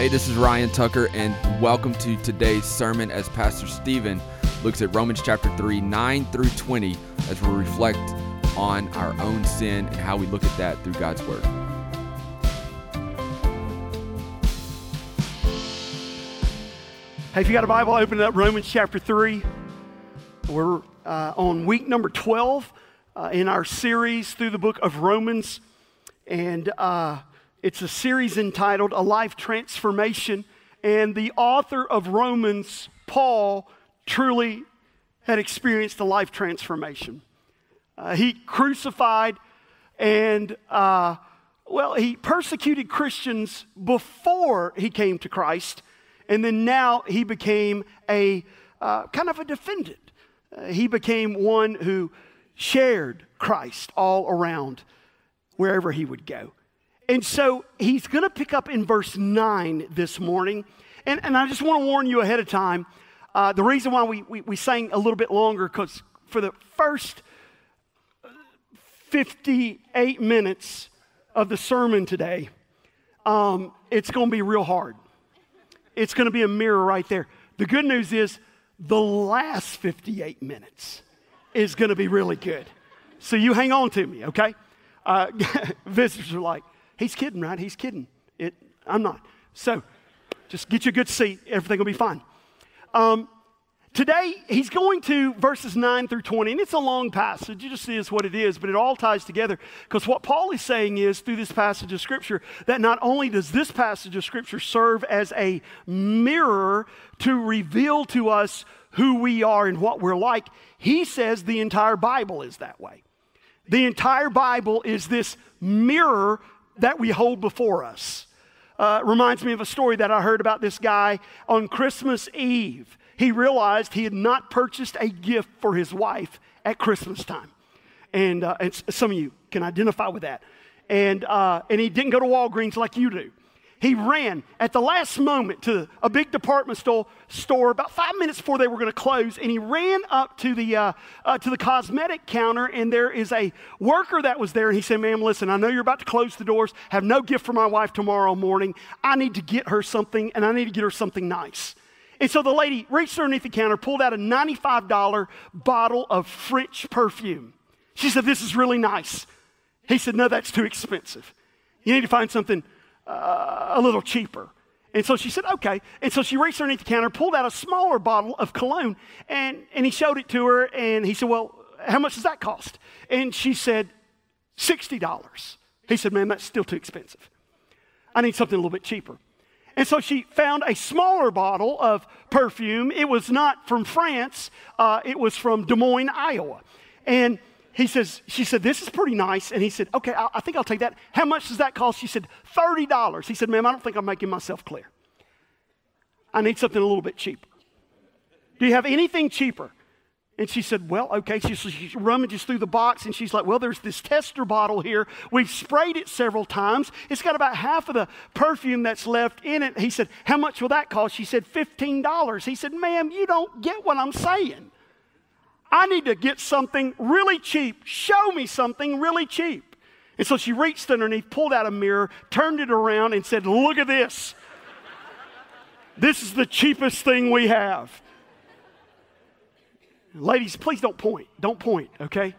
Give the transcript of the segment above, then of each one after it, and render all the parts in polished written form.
Hey, this is Ryan Tucker, and welcome to today's sermon as Pastor Stephen looks at Romans chapter 3, 9 through 20, as we reflect on our own sin and how we look at that through God's Word. Hey, if you got a Bible, open it up, Romans chapter 3. We're on week number 12 in our series through the book of Romans, and it's a series entitled A Life Transformation, and the author of Romans, Paul, truly had experienced a life transformation. He crucified and, he persecuted Christians before he came to Christ, and then now he became a kind of a defendant. He became one who shared Christ all around wherever he would go. And so he's going to pick up in verse 9 this morning. And I just want to warn you ahead of time, the reason why we sang a little bit longer, because for the first 58 minutes of the sermon today, it's going to be real hard. It's going to be a mirror right there. The good news is the last 58 minutes is going to be really good. So you hang on to me, okay? Visitors are like, he's kidding, right? He's kidding. I'm not. So just get you a good seat. Everything will be fine. Today, he's going to verses 9 through 20, and it's a long passage. It just is what it is, but it all ties together, because what Paul is saying is, through this passage of Scripture, that not only does this passage of Scripture serve as a mirror to reveal to us who we are and what we're like, he says the entire Bible is that way. The entire Bible is this mirror that we hold before us. Reminds me of a story that I heard about this guy on Christmas Eve. He realized he had not purchased a gift for his wife at Christmas time. And some of you can identify with that. And he didn't go to Walgreens like you do. He ran at the last moment to a big department store about 5 minutes before they were going to close, and he ran up to the cosmetic counter, and there is a worker that was there, and he said, "Ma'am, listen, I know you're about to close the doors, have no gift for my wife tomorrow morning. I need to get her something, and I need to get her something nice." And so the lady reached underneath the counter, pulled out a $95 bottle of French perfume. She said, "This is really nice." He said, "No, that's too expensive. You need to find something a little cheaper." And so she said, "Okay." And so she reached underneath the counter, pulled out a smaller bottle of cologne, and he showed it to her, and he said, "Well, how much does that cost?" And she said, $60. He said, "Man, that's still too expensive. I need something a little bit cheaper." And so she found a smaller bottle of perfume. It was not from France. It was from Des Moines, Iowa. And she said, "This is pretty nice." And he said, "Okay, I think I'll take that. How much does that cost?" She said, $30. He said, "Ma'am, I don't think I'm making myself clear. I need something a little bit cheaper. Do you have anything cheaper?" And she said, "Well, okay." She rummages through the box, and she's like, "Well, there's this tester bottle here. We've sprayed it several times. It's got about half of the perfume that's left in it." He said, "How much will that cost?" She said, $15. He said, "Ma'am, you don't get what I'm saying. I need to get something really cheap. Show me something really cheap." And so she reached underneath, pulled out a mirror, turned it around, and said, "Look at this. This is the cheapest thing we have." Ladies, please don't point. Don't point, okay?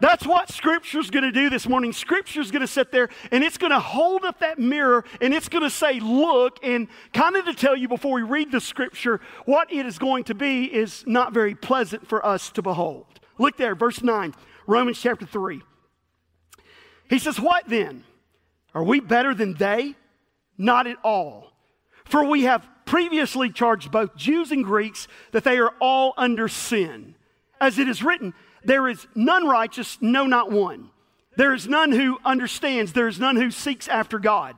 That's what Scripture's going to do this morning. Scripture's going to sit there, and it's going to hold up that mirror, and it's going to say, look, and kind of to tell you before we read the Scripture, what it is going to be is not very pleasant for us to behold. Look there, verse 9, Romans chapter 3. He says, "What then? Are we better than they? Not at all. For we have previously charged both Jews and Greeks that they are all under sin. As it is written, there is none righteous, no, not one. There is none who understands. There is none who seeks after God.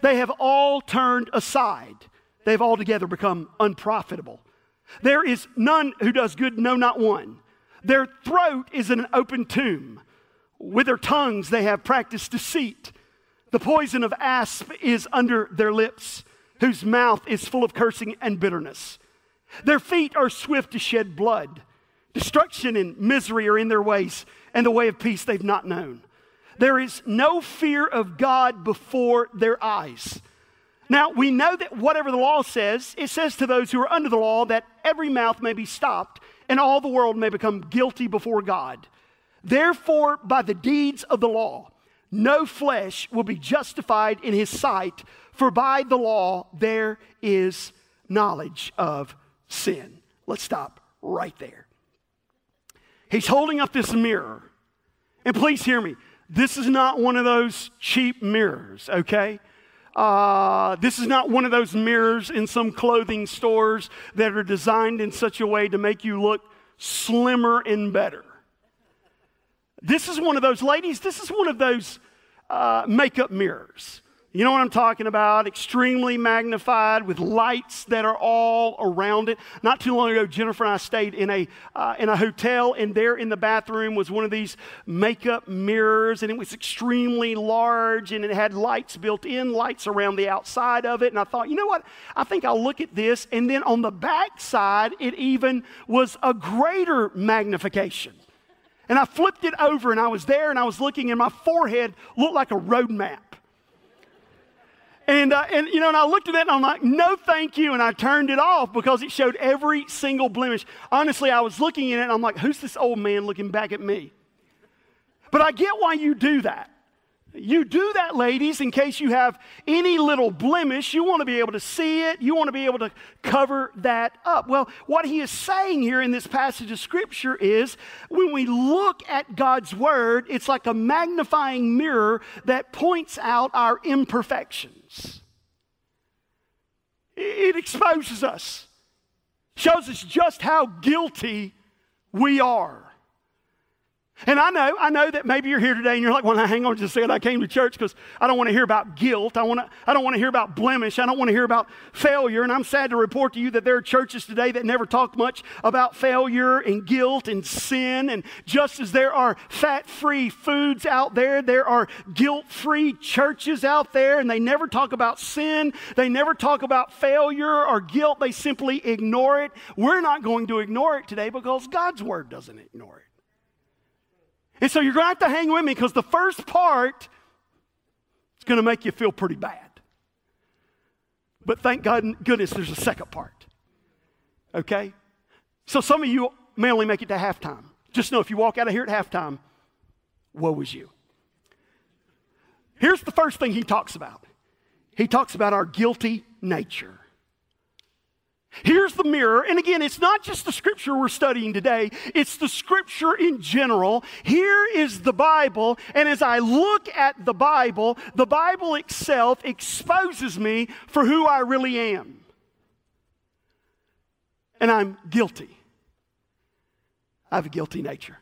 They have all turned aside. They have altogether become unprofitable. There is none who does good, no, not one. Their throat is an open tomb. With their tongues they have practiced deceit. The poison of asp is under their lips, whose mouth is full of cursing and bitterness. Their feet are swift to shed blood. Destruction and misery are in their ways, and the way of peace they've not known. There is no fear of God before their eyes. Now, we know that whatever the law says, it says to those who are under the law that every mouth may be stopped and all the world may become guilty before God. Therefore, by the deeds of the law, no flesh will be justified in his sight, for by the law there is knowledge of sin. Let's stop right there. He's holding up this mirror. And please hear me. This is not one of those cheap mirrors, okay? This is not one of those mirrors in some clothing stores that are designed in such a way to make you look slimmer and better. This is one of those, ladies, this is one of those makeup mirrors. You know what I'm talking about? Extremely magnified with lights that are all around it. Not too long ago, Jennifer and I stayed in a hotel, and there in the bathroom was one of these makeup mirrors, and it was extremely large, and it had lights built in, lights around the outside of it. And I thought, you know what? I think I'll look at this. And then on the back side, it even was a greater magnification. And I flipped it over, and I was there, and I was looking, and my forehead looked like a road map. And I looked at that, and I'm like, no, thank you. And I turned it off because it showed every single blemish. Honestly, I was looking at it, and I'm like, who's this old man looking back at me? But I get why you do that. You do that, ladies, in case you have any little blemish. You want to be able to see it. You want to be able to cover that up. Well, what he is saying here in this passage of Scripture is when we look at God's Word, it's like a magnifying mirror that points out our imperfections. It exposes us, shows us just how guilty we are. And I know that maybe you're here today and you're like, well, now hang on just a second. I came to church because I don't want to hear about guilt. I don't want to hear about blemish. I don't want to hear about failure. And I'm sad to report to you that there are churches today that never talk much about failure and guilt and sin. And just as there are fat-free foods out there, there are guilt-free churches out there, and they never talk about sin. They never talk about failure or guilt. They simply ignore it. We're not going to ignore it today because God's Word doesn't ignore it. And so you're going to have to hang with me because the first part is going to make you feel pretty bad. But thank goodness there's a second part. Okay? So some of you may only make it to halftime. Just know if you walk out of here at halftime, woe is you. Here's the first thing he talks about. He talks about our guilty nature. Here's the mirror, and again, it's not just the Scripture we're studying today, it's the Scripture in general. Here is the Bible, and as I look at the Bible itself exposes me for who I really am. And I'm guilty. I have a guilty nature.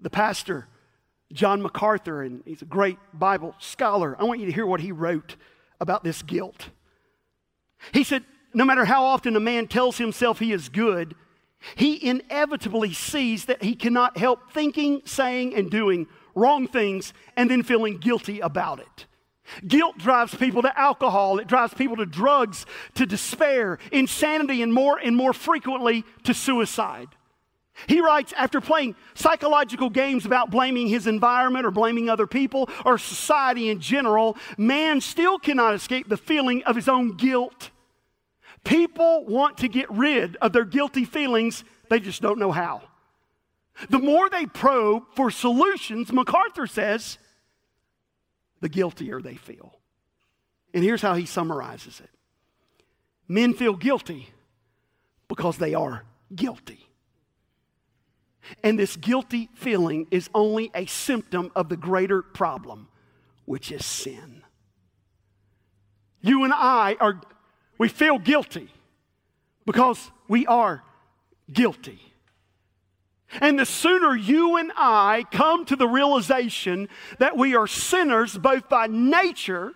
The pastor, John MacArthur, and he's a great Bible scholar, I want you to hear what he wrote about this guilt. He said, no matter how often a man tells himself he is good, he inevitably sees that he cannot help thinking, saying, and doing wrong things and then feeling guilty about it. Guilt drives people to alcohol. It drives people to drugs, to despair, insanity, and more frequently to suicide. He writes, after playing psychological games about blaming his environment or blaming other people or society in general, man still cannot escape the feeling of his own guilt. People want to get rid of their guilty feelings. They just don't know how. The more they probe for solutions, MacArthur says, the guiltier they feel. And here's how he summarizes it. Men feel guilty because they are guilty. And this guilty feeling is only a symptom of the greater problem, which is sin. You and I we feel guilty because we are guilty. And the sooner you and I come to the realization that we are sinners, both by nature,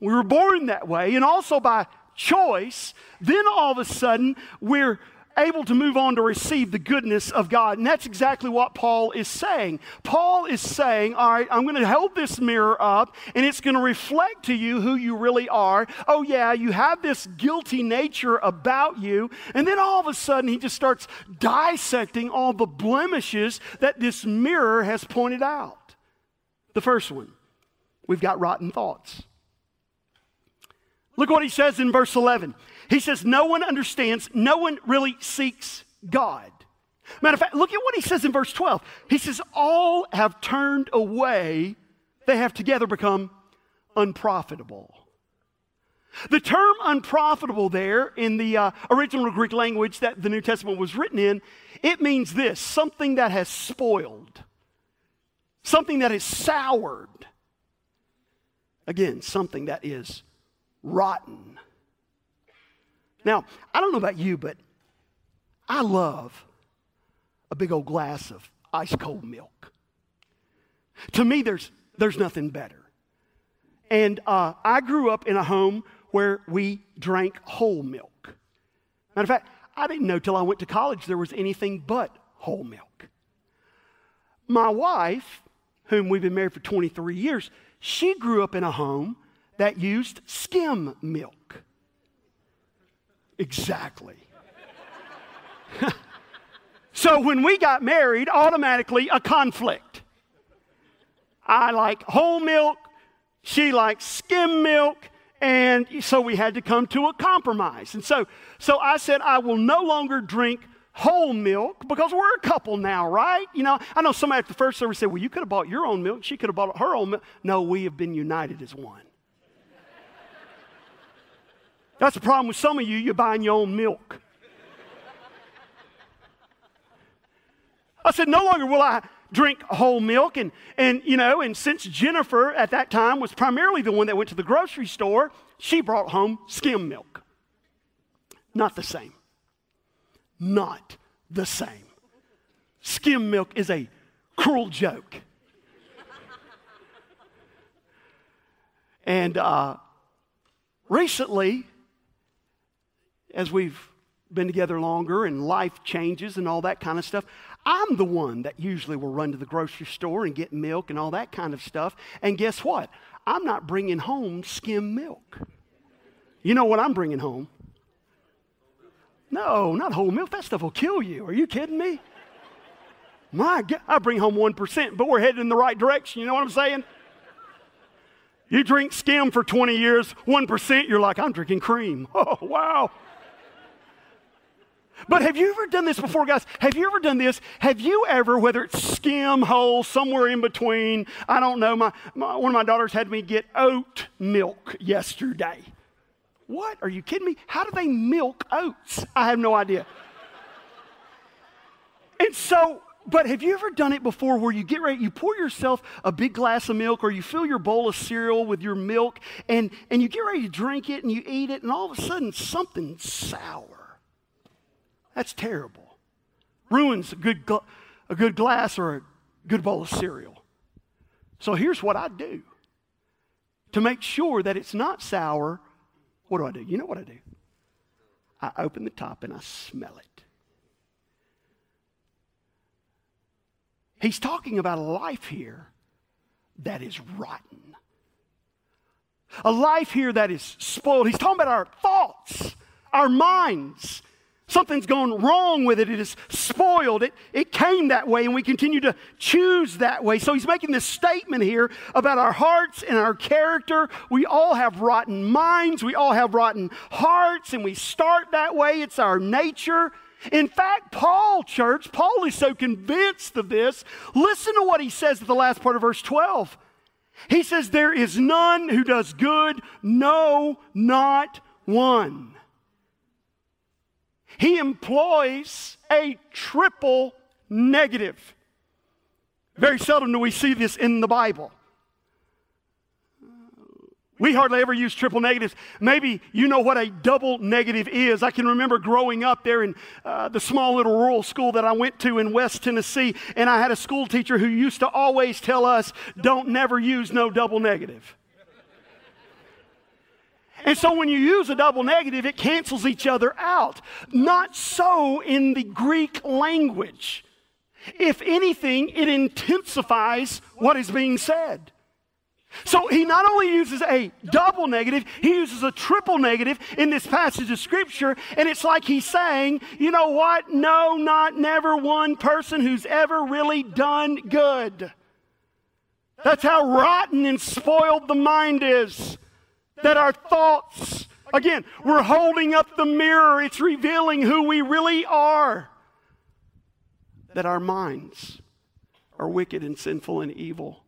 we were born that way, and also by choice, then all of a sudden we're able to move on to receive the goodness of God. And that's exactly what Paul is saying. Paul is saying, all right, I'm going to hold this mirror up, and it's going to reflect to you who you really are. Oh, yeah, you have this guilty nature about you. And then all of a sudden, he just starts dissecting all the blemishes that this mirror has pointed out. The first one, we've got rotten thoughts. Look what he says in verse 11. He says, no one understands, no one really seeks God. Matter of fact, look at what he says in verse 12. He says, all have turned away, they have together become unprofitable. The term unprofitable there in the original Greek language that the New Testament was written in, it means this, something that has spoiled, something that is soured. Again, something that is rotten. Now, I don't know about you, but I love a big old glass of ice cold milk. To me, there's nothing better. And I grew up in a home where we drank whole milk. Matter of fact, I didn't know till I went to college there was anything but whole milk. My wife, whom we've been married for 23 years, she grew up in a home that used skim milk. Exactly. So when we got married, automatically a conflict. I like whole milk. She likes skim milk, and so we had to come to a compromise. And so I said, I will no longer drink whole milk because we're a couple now, right? You know, I know somebody at the first service said, well, you could have bought your own milk. She could have bought her own milk. No, we have been united as one. That's the problem with some of you. You're buying your own milk. I said, no longer will I drink whole milk, and since Jennifer at that time was primarily the one that went to the grocery store, she brought home skim milk. Not the same. Not the same. Skim milk is a cruel joke. And recently, as we've been together longer and life changes and all that kind of stuff, I'm the one that usually will run to the grocery store and get milk and all that kind of stuff. And guess what? I'm not bringing home skim milk. You know what I'm bringing home? No, not whole milk. That stuff will kill you. Are you kidding me? My God, I bring home 1%, but we're headed in the right direction. You know what I'm saying? You drink skim for 20 years, 1%, you're like, I'm drinking cream. Oh, wow. But have you ever done this before, guys? Have you ever done this? Have you ever, whether it's skim, whole, somewhere in between, I don't know, one of my daughters had me get oat milk yesterday. What? Are you kidding me? How do they milk oats? I have no idea. And so, but have you ever done it before where you get ready, you pour yourself a big glass of milk or you fill your bowl of cereal with your milk and you get ready to drink it and you eat it and all of a sudden something sour. That's terrible. Ruins a good glass or a good bowl of cereal. So here's what I do. To make sure that it's not sour, what do I do? You know what I do? I open the top and I smell it. He's talking about a life here that is rotten. A life here that is spoiled. He's talking about our thoughts, our minds. Something's gone wrong with it. It is spoiled. It came that way, and we continue to choose that way. So he's making this statement here about our hearts and our character. We all have rotten minds. We all have rotten hearts, and we start that way. It's our nature. In fact, Paul is so convinced of this. Listen to what he says at the last part of verse 12. He says, there is none who does good, no, not one. He employs a triple negative. Very seldom do we see this in the Bible. We hardly ever use triple negatives. Maybe you know what a double negative is. I can remember growing up there in the small little rural school that I went to in West Tennessee, and I had a school teacher who used to always tell us, don't never use no double negative. And so when you use a double negative, it cancels each other out. Not so in the Greek language. If anything, it intensifies what is being said. So he not only uses a double negative, he uses a triple negative in this passage of Scripture, and it's like he's saying, you know what? No, not never one person who's ever really done good. That's how rotten and spoiled the mind is. That our thoughts Again, we're holding up the mirror. It's revealing who we really are. That our minds are wicked and sinful and evil.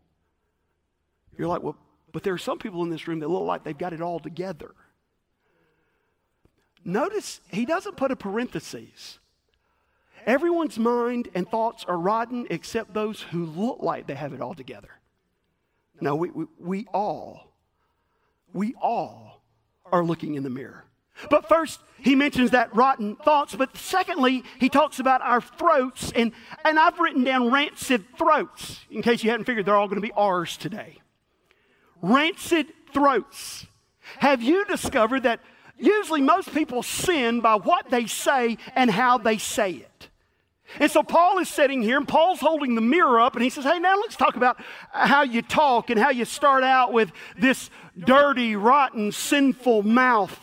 You're like, well, but there are some people in this room that look like they've got it all together. Notice he doesn't put a parenthesis. Everyone's mind and thoughts are rotten except those who look like they have it all together. No, we all are looking in the mirror. But first, he mentions that rotten thoughts. But secondly, he talks about our throats. And I've written down rancid throats. In case you hadn't figured, they're all going to be R's today. Rancid throats. Have you discovered that usually most people sin by what they say and how they say it? And so Paul is sitting here, and Paul's holding the mirror up, and he says, hey, now let's talk about how you talk and how you start out with this dirty, rotten, sinful mouth.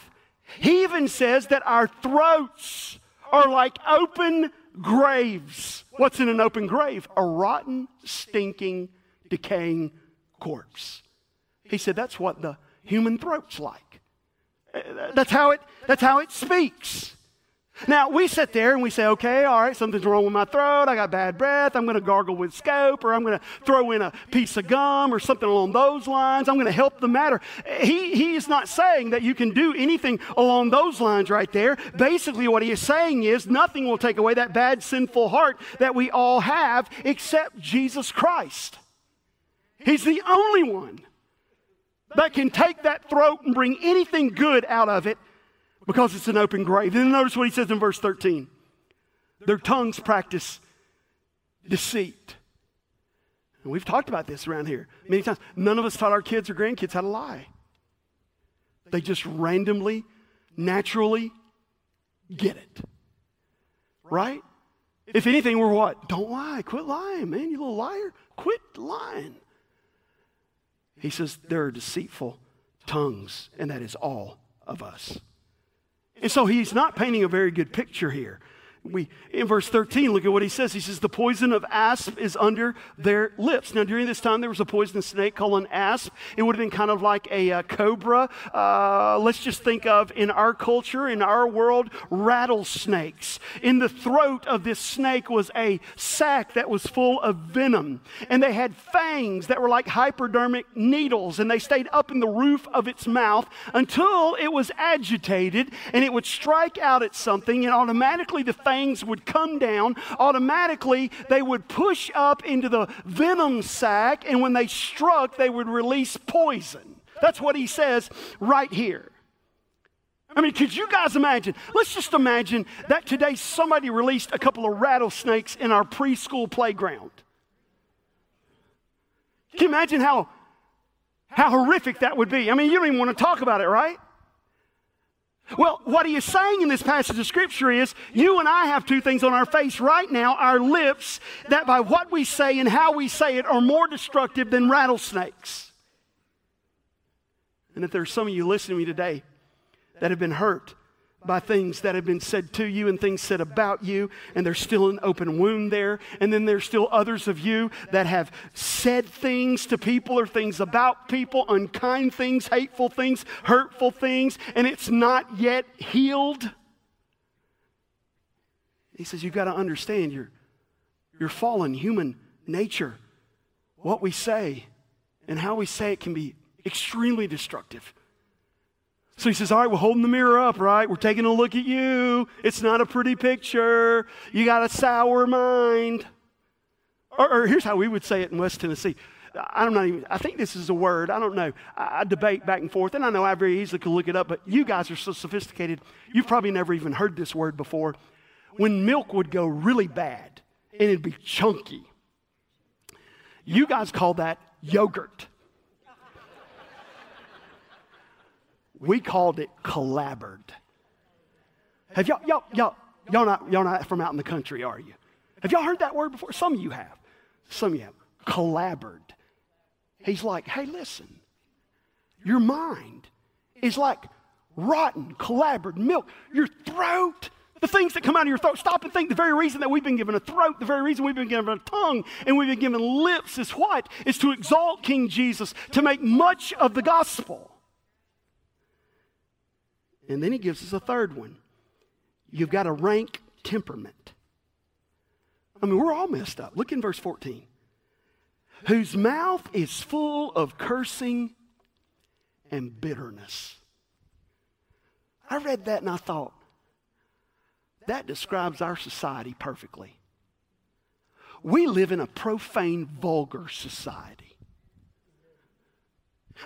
He even says that our throats are like open graves. What's in an open grave? A rotten, stinking, decaying corpse. He said that's what the human throat's like. That's how it speaks. Now, we sit there and we say, okay, all right, something's wrong with my throat. I got bad breath. I'm going to gargle with scope, or I'm going to throw in a piece of gum or something along those lines. I'm going to help the matter. He is not saying that you can do anything along those lines right there. Basically, what he is saying is nothing will take away that bad, sinful heart that we all have except Jesus Christ. He's the only one that can take that throat and bring anything good out of it, because it's an open grave. Then notice what he says in verse 13. Their tongues practice deceit. And we've talked about this around here many times. None of us taught our kids or grandkids how to lie. They just randomly, naturally get it. Right? If anything, we're what? Don't lie. Quit lying, man. You little liar. Quit lying. He says there are deceitful tongues, and that is all of us. And so he's not painting a very good picture here. In verse 13, look at what he says. He says, the poison of asp is under their lips. Now, during this time, there was a poisonous snake called an asp. It would have been kind of like a cobra. Let's just think of, in our culture, in our world, rattlesnakes. In the throat of this snake was a sac that was full of venom. And they had fangs that were like hypodermic needles. And they stayed up in the roof of its mouth until it was agitated. And it would strike out at something, and automatically the fangs would come down. Automatically, they would push up into the venom sac, and when they struck, they would release poison. That's what he says right here. I mean, could you guys imagine? Let's just imagine that today somebody released a couple of rattlesnakes in our preschool playground. Can you imagine how horrific that would be? I mean, you don't even want to talk about it, right? Well, what he is saying in this passage of Scripture is you and I have two things on our face right now, our lips, that by what we say and how we say it are more destructive than rattlesnakes. And that there are some of you listening to me today that have been hurt by things that have been said to you and things said about you, and there's still an open wound there. And then there's still others of you that have said things to people or things about people, unkind things, hateful things, hurtful things, and it's not yet healed. He says, you've got to understand your fallen human nature. What we say and how we say it can be extremely destructive. So he says, all right, we're holding the mirror up, right? We're taking a look at you. It's not a pretty picture. You got a sour mind. Or here's how we would say it in West Tennessee. I think this is a word. I don't know. I debate back and forth, and I know I very easily could look it up, but you guys are so sophisticated, you've probably never even heard this word before. When milk would go really bad, and it'd be chunky, you guys call that yogurt. We called it collabored. Have y'all not from out in the country, are you? Have y'all heard that word before? Some of you have. Collabored. He's like, hey, listen, your mind is like rotten, collabored milk. Your throat, the things that come out of your throat, stop and think. The very reason that we've been given a throat, the very reason we've been given a tongue, and we've been given lips is what? Is to exalt King Jesus, to make much of the gospel. And then he gives us a third one. You've got a rank temperament. I mean, we're all messed up. Look in verse 14. Whose mouth is full of cursing and bitterness. I read that and I thought, that describes our society perfectly. We live in a profane, vulgar society.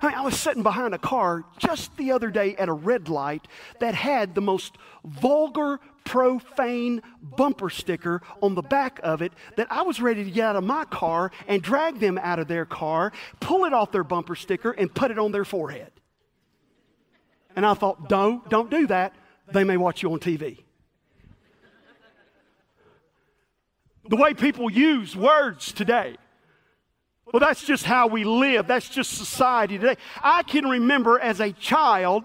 I mean, I was sitting behind a car just the other day at a red light that had the most vulgar, profane bumper sticker on the back of it that I was ready to get out of my car and drag them out of their car, pull it off their bumper sticker, and put it on their forehead. And I thought, don't do that. They may watch you on TV. The way people use words today. Well, that's just how we live. That's just society today. I can remember as a child,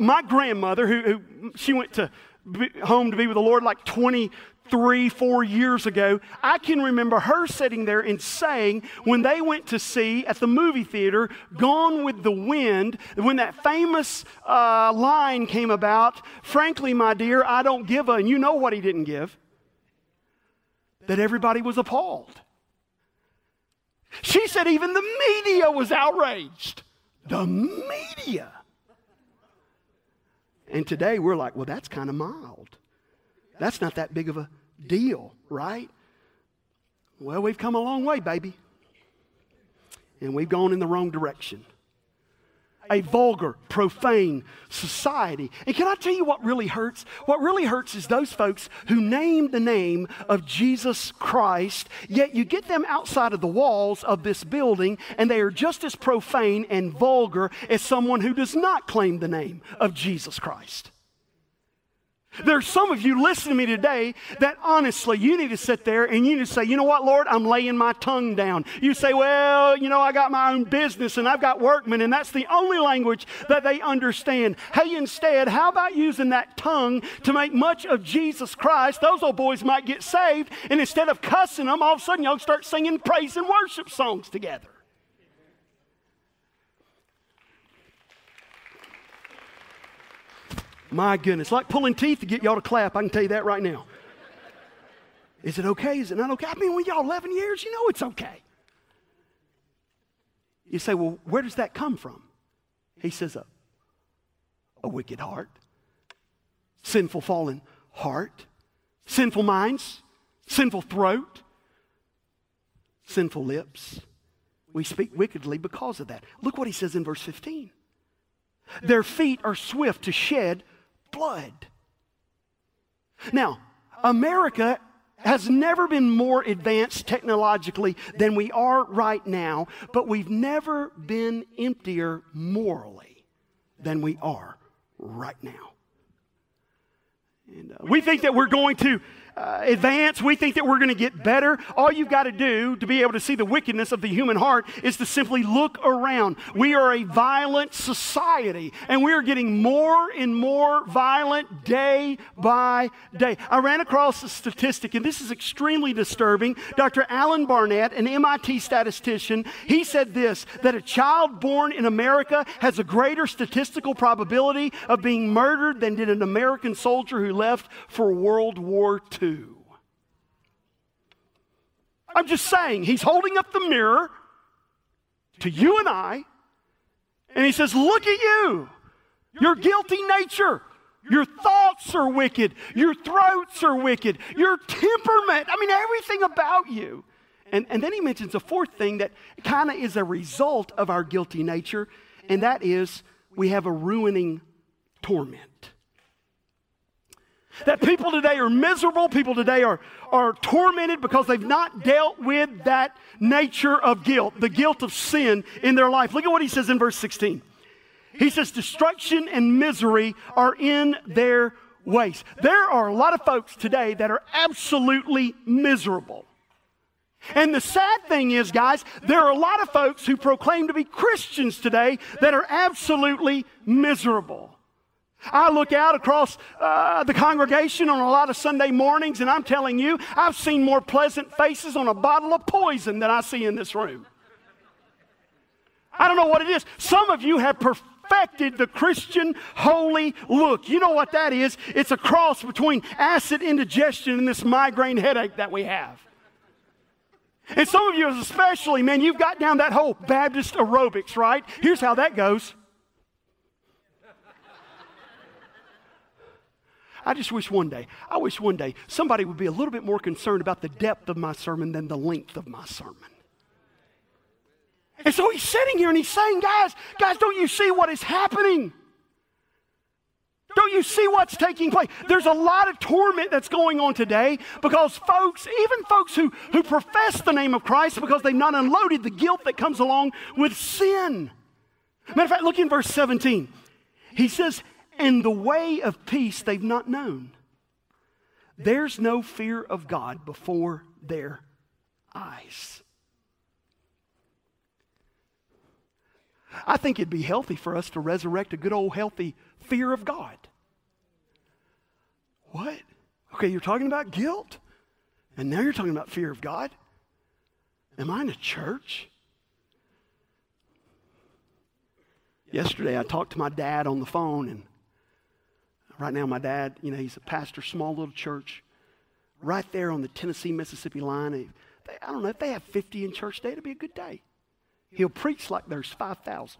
my grandmother, who she went to home to be with the Lord like 23-4 years ago. I can remember her sitting there and saying when they went to see at the movie theater Gone with the Wind, when that famous line came about, "Frankly, my dear, I don't give a," and you know what he didn't give, that everybody was appalled. She said even the media was outraged. The media. And today we're like, well, that's kind of mild. That's not that big of a deal, right? Well, we've come a long way, baby. And we've gone in the wrong direction. A vulgar, profane society. And can I tell you what really hurts? What really hurts is those folks who name the name of Jesus Christ, yet you get them outside of the walls of this building, and they are just as profane and vulgar as someone who does not claim the name of Jesus Christ. There are some of you listening to me today that honestly, you need to sit there and you need to say, you know what, Lord, I'm laying my tongue down. You say, well, you know, I got my own business and I've got workmen, and that's the only language that they understand. Hey, instead, how about using that tongue to make much of Jesus Christ? Those old boys might get saved, and instead of cussing them, all of a sudden y'all start singing praise and worship songs together. My goodness, like pulling teeth to get y'all to clap. I can tell you that right now. Is it okay? Is it not okay? I mean, when y'all 11 years, you know it's okay. You say, well, where does that come from? He says, a wicked heart, sinful fallen heart, sinful minds, sinful throat, sinful lips. We speak wickedly because of that. Look what he says in verse 15. Their feet are swift to shed blood. Now, America has never been more advanced technologically than we are right now, but we've never been emptier morally than we are right now. And we think that we're going to advance. We think that we're going to get better. All you've got to do to be able to see the wickedness of the human heart is to simply look around. We are a violent society, and we are getting more and more violent day by day. I ran across a statistic, and this is extremely disturbing. Dr. Alan Barnett, an MIT statistician, he said this, that a child born in America has a greater statistical probability of being murdered than did an American soldier who left for World War II. I'm just saying, he's holding up the mirror to you and I, and he says, look at you, your guilty nature, your thoughts are wicked, your throats are wicked, your temperament, I mean, everything about you. And then he mentions a fourth thing that kind of is a result of our guilty nature, and that is we have a ruining torment. That people today are miserable, people today are tormented because they've not dealt with that nature of guilt, the guilt of sin in their life. Look at what he says in verse 16. He says, destruction and misery are in their ways. There are a lot of folks today that are absolutely miserable. And the sad thing is, guys, there are a lot of folks who proclaim to be Christians today that are absolutely miserable. I look out across the congregation on a lot of Sunday mornings, and I'm telling you, I've seen more pleasant faces on a bottle of poison than I see in this room. I don't know what it is. Some of you have perfected the Christian holy look. You know what that is? It's a cross between acid indigestion and this migraine headache that we have. And some of you especially, man, you've got down that whole Baptist aerobics, right? Here's how that goes. I just wish one day, somebody would be a little bit more concerned about the depth of my sermon than the length of my sermon. And so he's sitting here and he's saying, guys, don't you see what is happening? Don't you see what's taking place? There's a lot of torment that's going on today because folks, even folks who profess the name of Christ, because they've not unloaded the guilt that comes along with sin. Matter of fact, look in verse 17. He says, and the way of peace they've not known. There's no fear of God before their eyes. I think it'd be healthy for us to resurrect a good old healthy fear of God. What? Okay, you're talking about guilt, and now you're talking about fear of God? Am I in a church? Yesterday, I talked to my dad on the phone, and right now my dad, you know, he's a pastor, small little church, right there on the Tennessee-Mississippi line. I don't know, if they have 50 in church day, it'll be a good day. He'll preach like there's 5,000.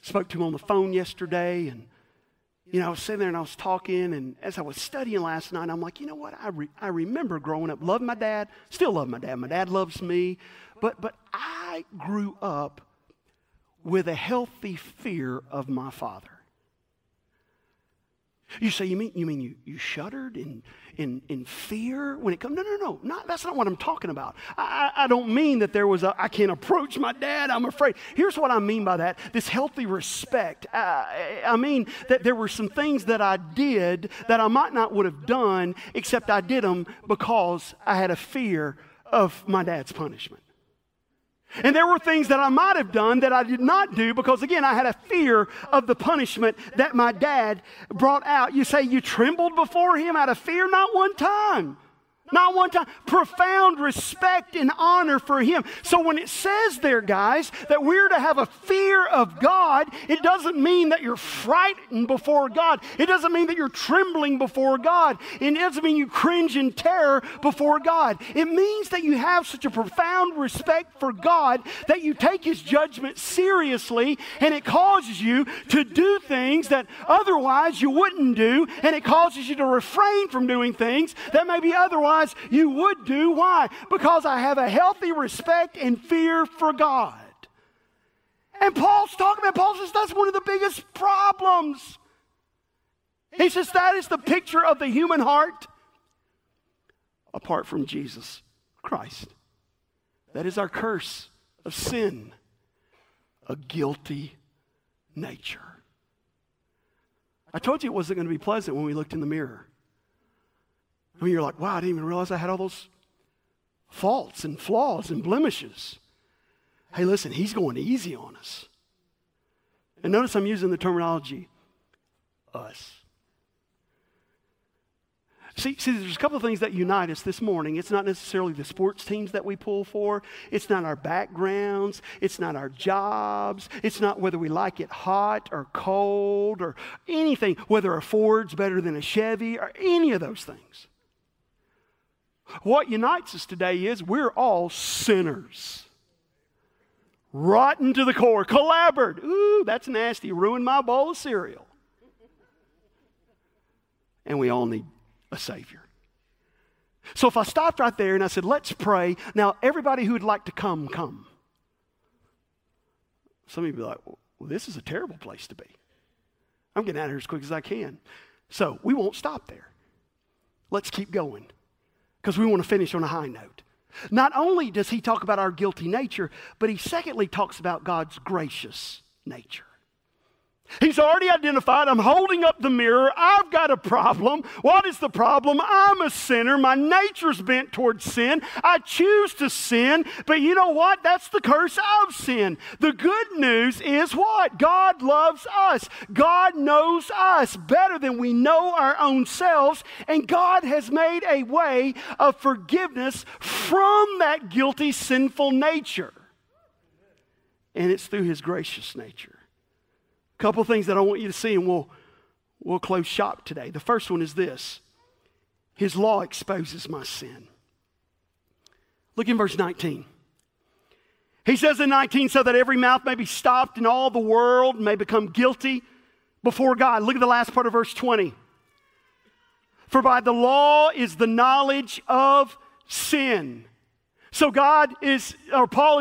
Spoke to him on the phone yesterday, and, you know, I was sitting there and I was talking, and as I was studying last night, I'm like, you know what, I remember growing up, loved my dad, still love my dad. My dad loves me, but I grew up with a healthy fear of my father. You say, you mean you shuddered in fear when it comes? No, that's not what I'm talking about. I don't mean that there was a, I can't approach my dad, I'm afraid. Here's what I mean by that, this healthy respect. I mean that there were some things that I did that I might not would have done, except I did them because I had a fear of my dad's punishment. And there were things that I might have done that I did not do because, again, I had a fear of the punishment that my dad brought out. You say you trembled before him out of fear? Not one time. Not one time. Profound respect and honor for him. So when it says there, guys, that we're to have a fear of God, it doesn't mean that you're frightened before God. It doesn't mean that you're trembling before God. It doesn't mean you cringe in terror before God. It means that you have such a profound respect for God that you take his judgment seriously, and it causes you to do things that otherwise you wouldn't do, and it causes you to refrain from doing things that maybe otherwise you would do. Why? Because I have a healthy respect and fear for God. And Paul's talking about, Paul says that's one of the biggest problems. He says that is the picture of the human heart apart from Jesus Christ. That is our curse of sin, a guilty nature. I told you it wasn't going to be pleasant when we looked in the mirror. I mean, you're like, wow, I didn't even realize I had all those faults and flaws and blemishes. Hey, listen, he's going easy on us. And notice I'm using the terminology, us. See, there's a couple of things that unite us this morning. It's not necessarily the sports teams that we pull for. It's not our backgrounds. It's not our jobs. It's not whether we like it hot or cold or anything, whether a Ford's better than a Chevy or any of those things. What unites us today is we're all sinners. Rotten to the core. Collabored. Ooh, that's nasty. Ruined my bowl of cereal. And we all need a Savior. So if I stopped right there and I said, let's pray. Now, everybody who would like to come, come. Some of you would be like, well, this is a terrible place to be. I'm getting out of here as quick as I can. So we won't stop there. Let's keep going because we want to finish on a high note. Not only does he talk about our guilty nature, but he secondly talks about God's gracious nature. He's already identified, I'm holding up the mirror, I've got a problem. What is the problem? I'm a sinner. My nature's bent towards sin. I choose to sin, but you know what? That's the curse of sin. The good news is what? God loves us. God knows us better than we know our own selves, and God has made a way of forgiveness from that guilty, sinful nature. and it's through his gracious nature. A couple things that I want you to see, and we'll close shop today. The first one is this. His law exposes my sin. Look in verse 19. He says in 19, so that every mouth may be stopped and all the world may become guilty before God. Look at the last part of verse 20. For by the law is the knowledge of sin. So Paul is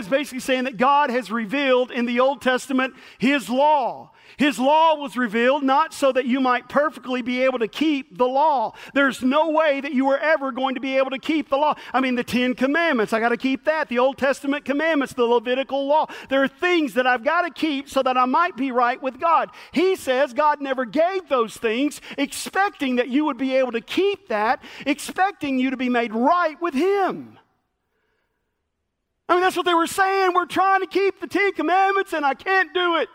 basically saying that God has revealed in the Old Testament his law. His law was revealed not so that you might perfectly be able to keep the law. There's no way that you were ever going to be able to keep the law. I mean, the 10 commandments, I got to keep that. The Old Testament commandments, the Levitical law. There are things that I've got to keep so that I might be right with God. He says God never gave those things expecting that you would be able to keep that, expecting you to be made right with him. I mean, that's what they were saying. We're trying to keep the 10 commandments and I can't do it.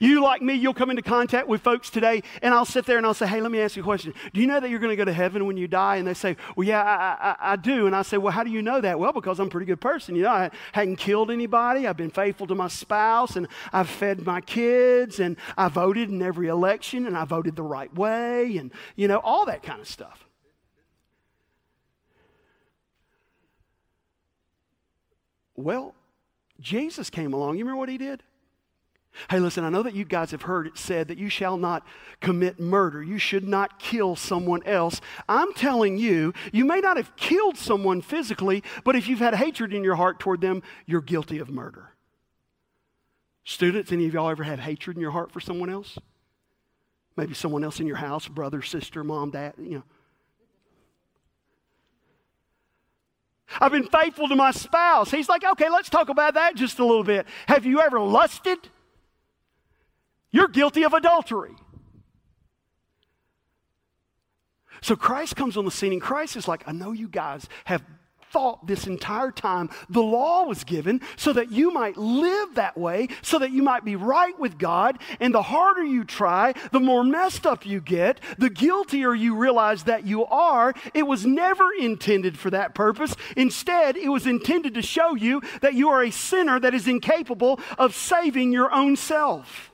You, like me, you'll come into contact with folks today, and I'll sit there and I'll say, hey, let me ask you a question. Do you know that you're going to go to heaven when you die? And they say, well, yeah, I do. And I say, well, how do you know that? Well, because I'm a pretty good person. You know, I hadn't killed anybody. I've been faithful to my spouse, and I've fed my kids, and I voted in every election, and I voted the right way, and, you know, all that kind of stuff. Well, Jesus came along. You remember what he did? Hey, listen, I know that you guys have heard it said that you shall not commit murder. You should not kill someone else. I'm telling you, you may not have killed someone physically, but if you've had hatred in your heart toward them, you're guilty of murder. Students, any of y'all ever had hatred in your heart for someone else? Maybe someone else in your house, brother, sister, mom, dad, you know. I've been faithful to my spouse. He's like, okay, let's talk about that just a little bit. Have you ever lusted? You're guilty of adultery. So Christ comes on the scene, and Christ is like, I know you guys have thought this entire time the law was given so that you might live that way, so that you might be right with God, and the harder you try, the more messed up you get, the guiltier you realize that you are. It was never intended for that purpose. Instead, it was intended to show you that you are a sinner that is incapable of saving your own self.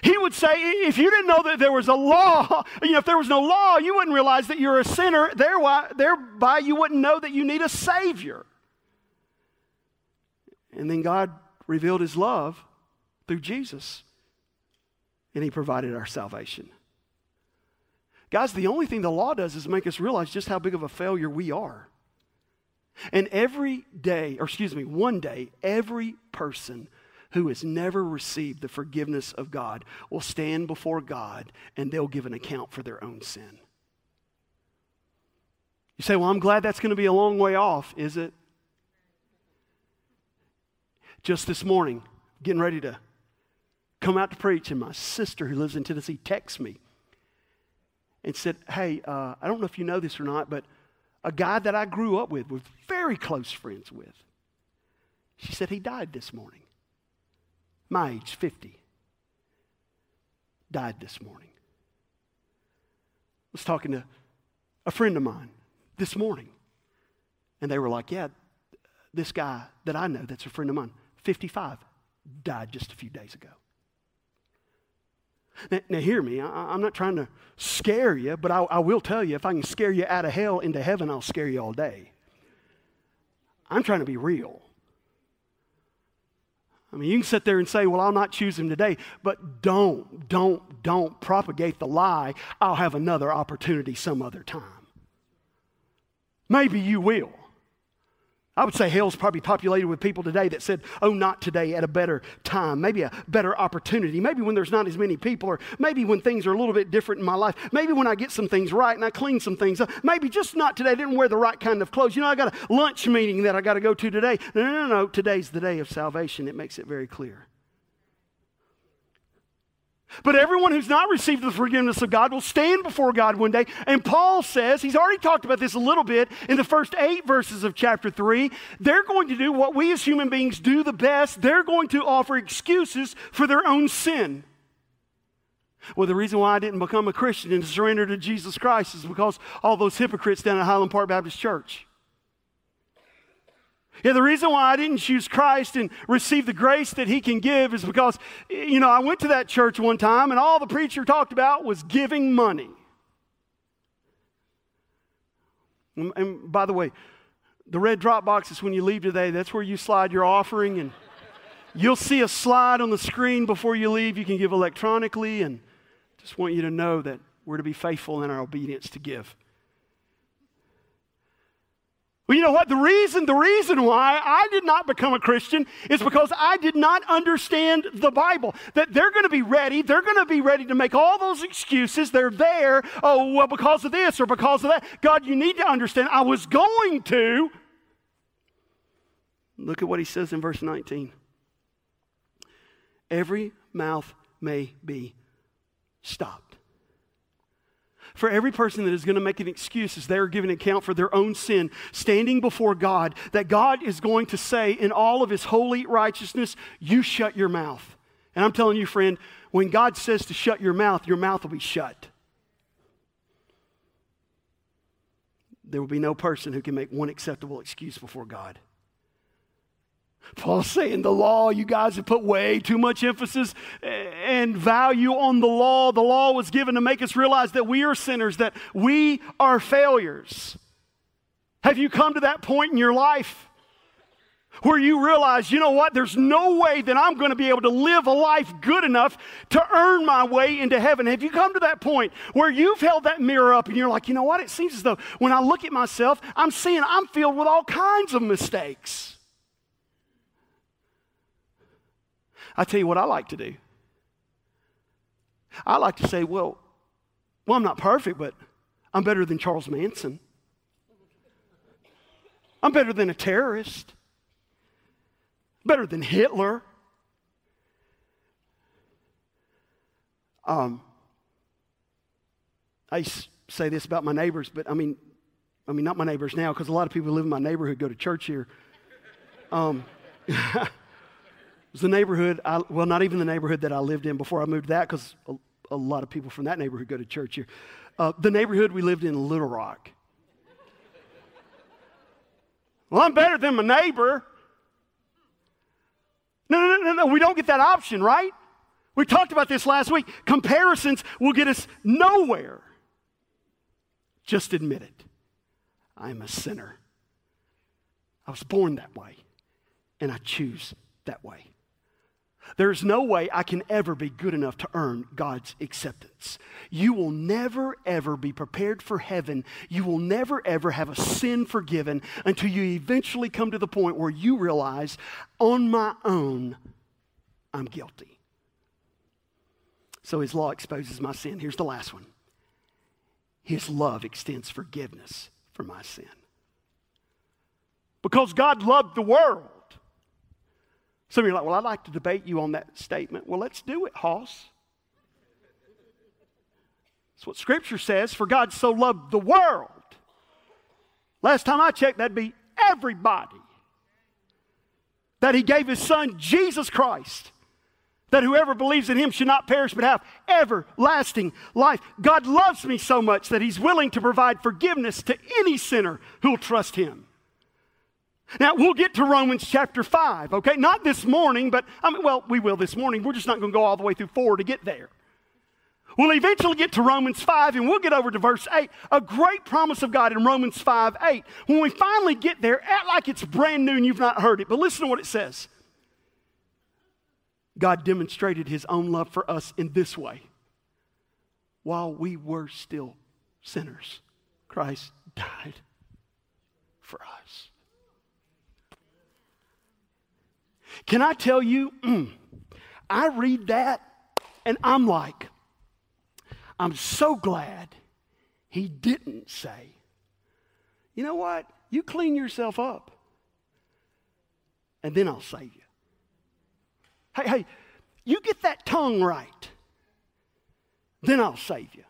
He would say, if you didn't know that there was a law, you know, if there was no law, you wouldn't realize that you're a sinner. Thereby, you wouldn't know that you need a Savior. And then God revealed his love through Jesus, and he provided our salvation. Guys, the only thing the law does is make us realize just how big of a failure we are. And one day, every person who has never received the forgiveness of God will stand before God, and they'll give an account for their own sin. You say, well, I'm glad that's going to be a long way off, is it? Just this morning, getting ready to come out to preach, and my sister who lives in Tennessee texts me and said, hey, I don't know if you know this or not, but a guy that I grew up with, was very close friends with, she said he died this morning. My age, 50, died this morning. I was talking to a friend of mine this morning, and they were like, yeah, this guy that I know that's a friend of mine, 55, died just a few days ago. Now hear me, I'm not trying to scare you, but I will tell you, if I can scare you out of hell into heaven, I'll scare you all day. I'm trying to be real. I mean, you can sit there and say, well, I'll not choose him today, but don't propagate the lie. I'll have another opportunity some other time. Maybe you will. I would say hell's probably populated with people today that said, oh, not today, at a better time, maybe a better opportunity, maybe when there's not as many people, or maybe when things are a little bit different in my life, maybe when I get some things right and I clean some things up, maybe just not today, I didn't wear the right kind of clothes. You know, I got a lunch meeting that I got to go to today. No, today's the day of salvation. It makes it very clear. But everyone who's not received the forgiveness of God will stand before God one day. And Paul says, he's already talked about this a little bit in the first 8 verses of chapter 3. They're going to do what we as human beings do the best. They're going to offer excuses for their own sin. Well, the reason why I didn't become a Christian and surrender to Jesus Christ is because all those hypocrites down at Highland Park Baptist Church. Yeah, the reason why I didn't choose Christ and receive the grace that he can give is because, you know, I went to that church one time and all the preacher talked about was giving money. And by the way, the red drop box is when you leave today. That's where you slide your offering, and you'll see a slide on the screen before you leave. You can give electronically, and just want you to know that we're to be faithful in our obedience to give. Well, you know what? The reason why I did not become a Christian is because I did not understand the Bible. That they're going to be ready to make all those excuses. They're there, oh, well, because of this or because of that. God, you need to understand, I was going to. Look at what he says in verse 19. Every mouth may be stopped. For every person that is going to make an excuse as they are giving account for their own sin, standing before God, that God is going to say in all of his holy righteousness, you shut your mouth. And I'm telling you, friend, when God says to shut your mouth will be shut. There will be no person who can make one acceptable excuse before God. Paul's saying the law, you guys have put way too much emphasis and value on the law. The law was given to make us realize that we are sinners, that we are failures. Have you come to that point in your life where you realize, you know what, there's no way that I'm going to be able to live a life good enough to earn my way into heaven? Have you come to that point where you've held that mirror up and you're like, you know what, it seems as though when I look at myself, I'm seeing I'm filled with all kinds of mistakes. I tell you what I like to do. I like to say, well, I'm not perfect, but I'm better than Charles Manson. I'm better than a terrorist. Better than Hitler. I used to say this about my neighbors, but I mean, not my neighbors now, because a lot of people who live in my neighborhood go to church here. It was the neighborhood, not even the neighborhood that I lived in before I moved to that, because a lot of people from that neighborhood go to church here. The neighborhood we lived in, Little Rock. Well, I'm better than my neighbor. No, we don't get that option, right? We talked about this last week. Comparisons will get us nowhere. Just admit it. I'm a sinner. I was born that way, and I choose that way. There's no way I can ever be good enough to earn God's acceptance. You will never, ever be prepared for heaven. You will never, ever have a sin forgiven until you eventually come to the point where you realize, on my own, I'm guilty. So his law exposes my sin. Here's the last one. His love extends forgiveness for my sin. Because God loved the world. Some of you are like, well, I'd like to debate you on that statement. Well, let's do it, Hoss. That's what Scripture says, for God so loved the world. Last time I checked, that'd be everybody. That he gave his son, Jesus Christ, that whoever believes in him should not perish but have everlasting life. God loves me so much that he's willing to provide forgiveness to any sinner who will trust him. Now, we'll get to Romans chapter 5, okay? Not this morning, but, we will this morning. We're just not going to go all the way through 4 to get there. We'll eventually get to Romans 5, and we'll get over to verse 8. A great promise of God in Romans 5:8. When we finally get there, act like it's brand new and you've not heard it. But listen to what it says. God demonstrated his own love for us in this way. While we were still sinners, Christ died for us. Can I tell you, I read that and I'm like, I'm so glad he didn't say, you know what, you clean yourself up and then I'll save you. Hey, you get that tongue right, then I'll save you.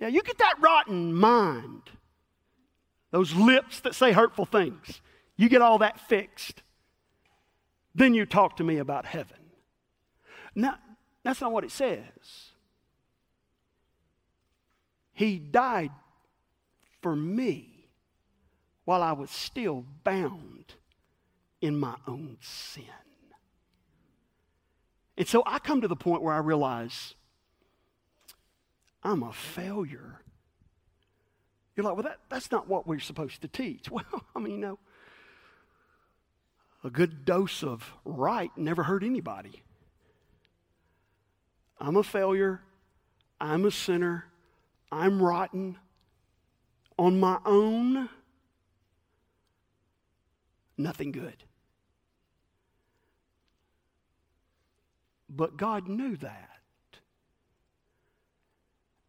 Yeah, you get that rotten mind, those lips that say hurtful things, you get all that fixed. Then you talk to me about heaven. Now, that's not what it says. He died for me while I was still bound in my own sin. And so I come to the point where I realize I'm a failure. You're like, well, that's not what we're supposed to teach. Well, I mean, you know, a good dose of right never hurt anybody. I'm a failure. I'm a sinner. I'm rotten on my own. Nothing good. But God knew that.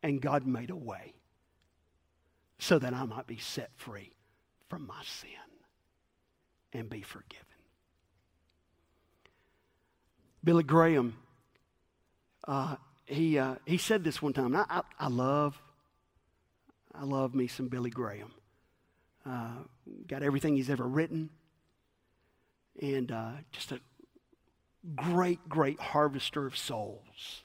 And God made a way so that I might be set free from my sin and be forgiven. Billy Graham, he said this one time. And I love me some Billy Graham. Got everything he's ever written. And just a great, great harvester of souls.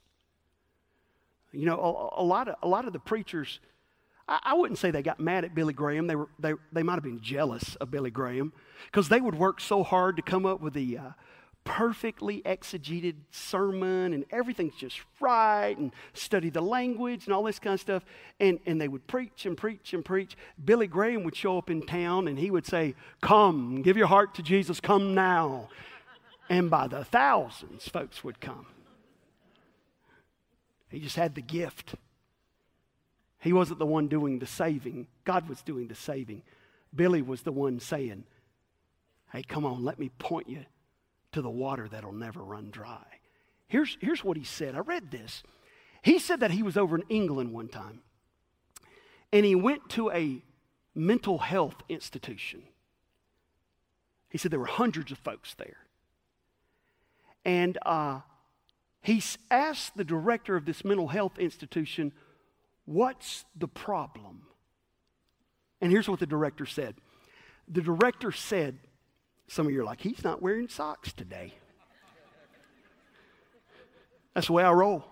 You know, a lot of the preachers, I wouldn't say they got mad at Billy Graham. They might have been jealous of Billy Graham because they would work so hard to come up with the perfectly exegeted sermon and everything's just right and study the language and all this kind of stuff. And they would preach and preach and preach. Billy Graham would show up in town and he would say, "Come, give your heart to Jesus, come now." And by the thousands, folks would come. He just had the gift. He wasn't the one doing the saving. God was doing the saving. Billy was the one saying, "Hey, come on, let me point you to the water that'll never run dry." Here's what he said. I read this. He said that he was over in England one time, and he went to a mental health institution. He said there were hundreds of folks there. And he asked the director of this mental health institution, "What's the problem?" And here's what the director said. The director said, some of you are like, "He's not wearing socks today." That's the way I roll.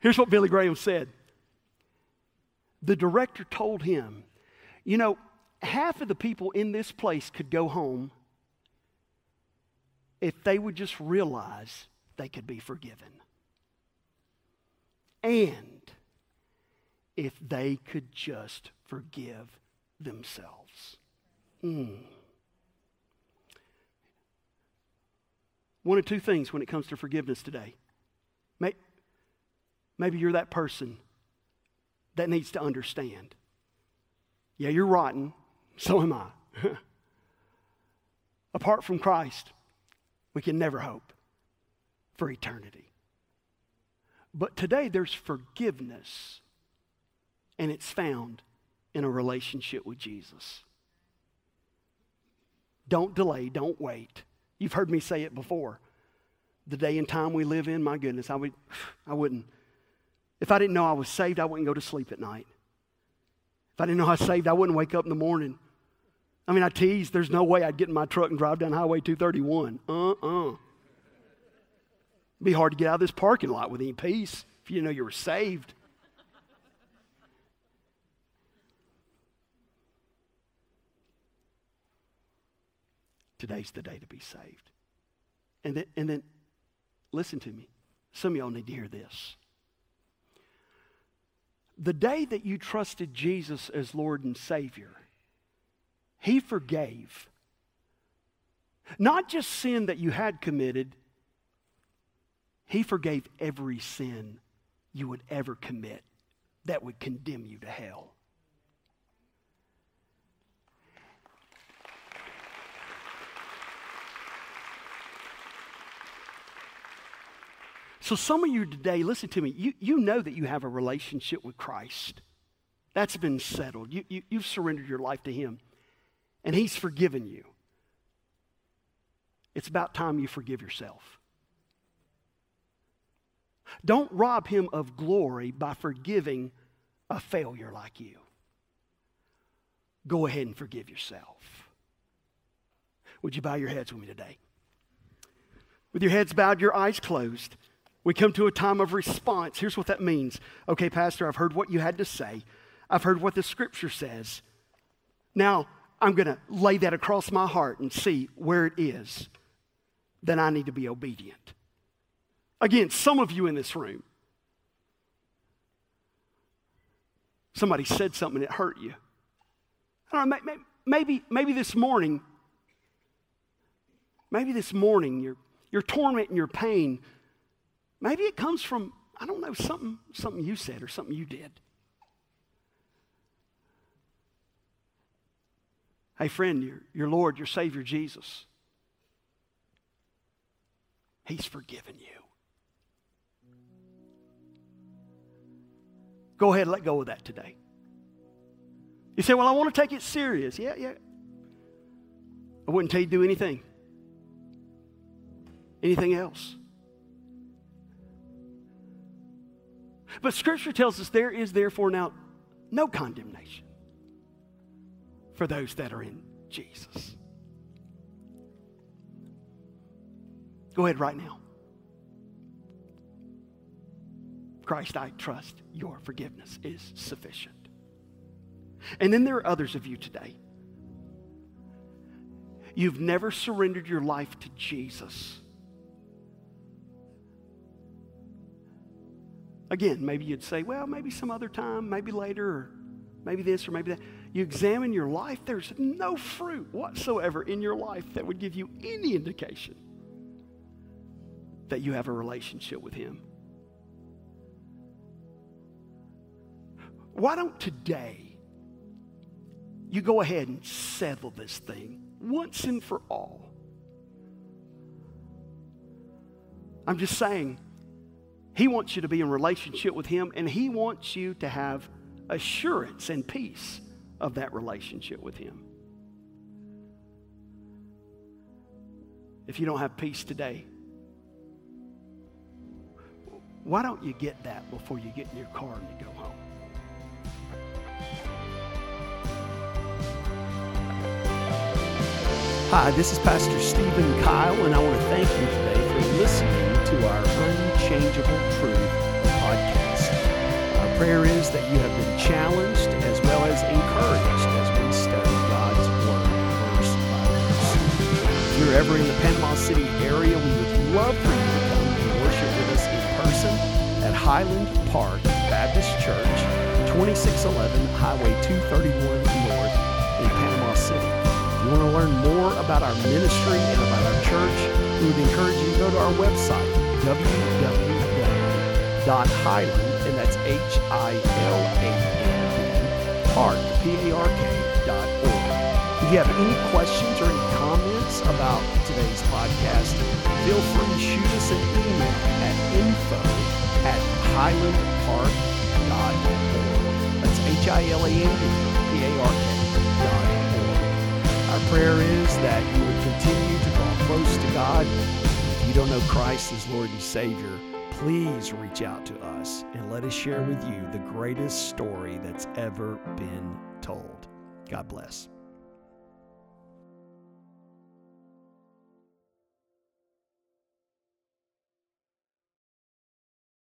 Here's what Billy Graham said. The director told him, "You know, half of the people in this place could go home if they would just realize they could be forgiven. And if they could just forgive themselves." One of two things when it comes to forgiveness today. Maybe you're that person that needs to understand. Yeah, you're rotten. So am I. Apart from Christ, we can never hope for eternity. But today there's forgiveness, and it's found in a relationship with Jesus. Don't delay, don't wait. You've heard me say it before. The day and time we live in, my goodness, I wouldn't. If I didn't know I was saved, I wouldn't go to sleep at night. If I didn't know I was saved, I wouldn't wake up in the morning. I mean, I teased, there's no way I'd get in my truck and drive down Highway 231. It'd be hard to get out of this parking lot with any peace if you didn't know you were saved. Today's the day to be saved. And then, listen to me. Some of y'all need to hear this. The day that you trusted Jesus as Lord and Savior, He forgave. Not just sin that you had committed. He forgave every sin you would ever commit that would condemn you to hell. So some of you today, listen to me, you know that you have a relationship with Christ. That's been settled. You've surrendered your life to Him, and He's forgiven you. It's about time you forgive yourself. Don't rob Him of glory by forgiving a failure like you. Go ahead and forgive yourself. Would you bow your heads with me today? With your heads bowed, your eyes closed, we come to a time of response. Here's what that means. Okay, Pastor, I've heard what you had to say. I've heard what the scripture says. Now, I'm going to lay that across my heart and see where it is that I need to be obedient. Again, some of you in this room, somebody said something that hurt you. I don't know, maybe this morning, your torment and your pain, maybe it comes from, I don't know, something you said or something you did. Hey, friend, your Lord, your Savior, Jesus, He's forgiven you. Go ahead and let go of that today. You say, well, I want to take it serious. Yeah. I wouldn't tell you to do anything. Anything else. But Scripture tells us there is therefore now no condemnation for those that are in Jesus. Go ahead right now. Christ, I trust your forgiveness is sufficient. And then there are others of you today. You've never surrendered your life to Jesus. Again, maybe you'd say, well, maybe some other time, maybe later, or maybe this or maybe that. You examine your life, there's no fruit whatsoever in your life that would give you any indication that you have a relationship with Him. Why don't today you go ahead and settle this thing once and for all? I'm just saying, He wants you to be in relationship with Him, and He wants you to have assurance and peace of that relationship with Him. If you don't have peace today, why don't you get that before you get in your car and you go home? Hi, this is Pastor Stephen Kyle, and I want to thank you today for listening to our Unchangeable Truth podcast. Our prayer is that you have been challenged as well as encouraged as we study God's Word verse by verse. If you're ever in the Panama City area, we would love for you to come and worship with us in person at Highland Park Baptist Church, 2611 Highway 231 North in Panama City. If you want to learn more about our ministry and about our church, we would encourage you to go to our website, www.highland, and that's Highland, park.org. If you have any questions or any comments about today's podcast, feel free to shoot us an email at info@highlandpark.org. That's HILAND, PARK.org. Our prayer is that you would continue to draw close to God. If you don't know Christ as Lord and Savior, please reach out to us and let us share with you the greatest story that's ever been told. God bless.